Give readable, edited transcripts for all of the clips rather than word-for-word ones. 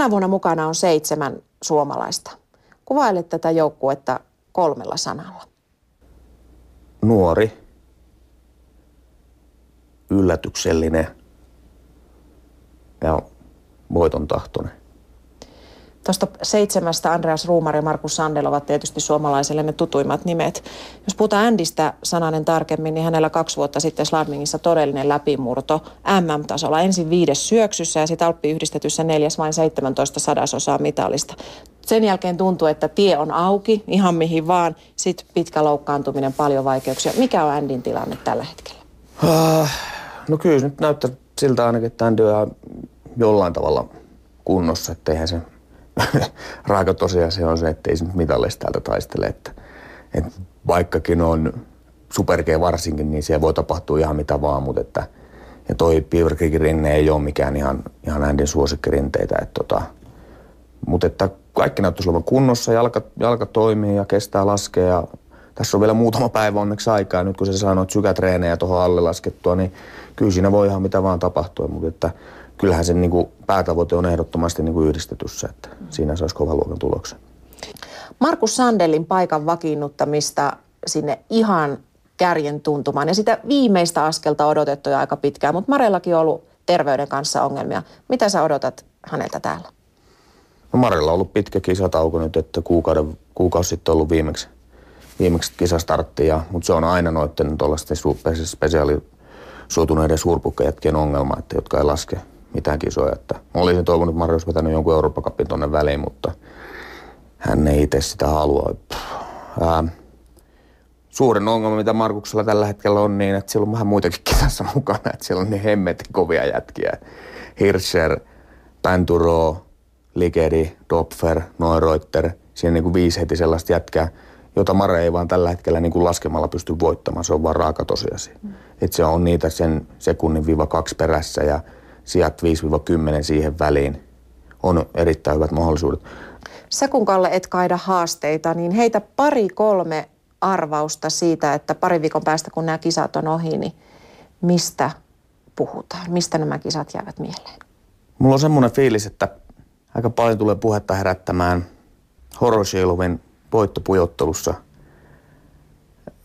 Tänä vuonna mukana on 7 suomalaista. Kuvaile tätä joukkuetta 3 sanalla. Nuori, yllätyksellinen ja voitontahtoinen. Tuosta 7 Andreas Romar ja Markus Sandel ovat tietysti suomalaisille ne tutuimmat nimet. Jos puhutaan Andistä sananen tarkemmin, niin hänellä 2 vuotta sitten Sladmingissa todellinen läpimurto MM-tasolla. Ensin 5. syöksyssä ja sitten alppiyhdistetyssä 4. vain 17/100 mitalista. Sen jälkeen tuntuu, että tie on auki ihan mihin vaan. Sitten pitkä loukkaantuminen, paljon vaikeuksia. Mikä on Andin tilanne tällä hetkellä? No kyllä nyt näyttää siltä ainakin, että Andy on jollain tavalla kunnossa, etteihän se... Raaka tosiasia on se, ettei se mitalleista täältä taistele, että vaikkakin on Super-G varsinkin, niin siellä voi tapahtua ihan mitä vaan, mutta että ja toi Piverkirinne ei ole mikään ihan Andin suosikkirinteitä, mutta että kaikki näyttäisi olevan kunnossa, jalka toimii ja kestää laskea ja tässä on vielä muutama päivä onneksi aikaa, nyt kun se saa noita sykätreenejä tuohon alle laskettua, niin kyllä siinä voi ihan mitä vaan tapahtua, mutta että kyllähän sen niin kuin päätavoite on ehdottomasti niin kuin yhdistetyssä, että siinä saisi kovan luokan tuloksen. Markus Sandelin paikan vakiinnuttamista sinne ihan kärjen tuntumaan ja sitä viimeistä askelta odotettu jo aika pitkään, mutta Marellakin on ollut terveyden kanssa ongelmia. Mitä sä odotat häneltä täällä? No Marella on ollut pitkä kisatauko nyt, että kuukausi sitten on ollut viimeksi kisastartti, mutta se on aina noitten tuollaisten spesiaalisuotuneiden suurpukkajätkien ongelma, että jotka ei laske mitään kisoja. Että olisin toivonut, että Marja olisi vetänyt jonkun Euroopan cupin tuonne väliin, mutta hän ei itse sitä halua. Suurin ongelma, mitä Markuksella tällä hetkellä on, niin että siellä on vähän muitakin kisassa mukana. Että siellä on niin hemmetin kovia jätkiä. Hirscher, Panturo, Ligeri, Dopfer, Neureuter. Siinä on niin kuin 5 heti sellaista jätkää, jota Marja ei vaan tällä hetkellä niin kuin laskemalla pysty voittamaan. Se on vaan raaka tosiasia. Että se on niitä sen 1-2 perässä ja sijat 5-10 siihen väliin on erittäin hyvät mahdollisuudet. Sä kun Kalle et kaida haasteita, niin heitä 2-3 arvausta siitä, että 2 viikon päästä kun nämä kisat on ohi, niin mistä puhutaan? Mistä nämä kisat jäävät mieleen? Mulla on semmoinen fiilis, että aika paljon tulee puhetta herättämään Horoshilvin voittopujottelussa.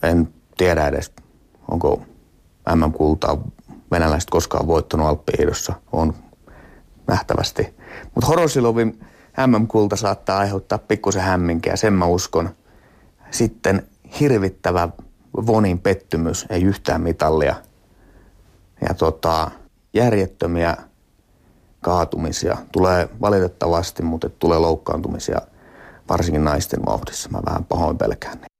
En tiedä edes, onko MM-kultaa venäläiset koskaan voittanut alppihiidossa, on nähtävästi. Mutta Horoshilovin MM-kulta saattaa aiheuttaa pikkusen hämminkiä, sen mä uskon. Sitten hirvittävä Vonin pettymys, ei yhtään mitallia. Ja järjettömiä kaatumisia. Tulee valitettavasti, mutta tulee loukkaantumisia, varsinkin naisten vauhdissa. Mä vähän pahoin pelkään.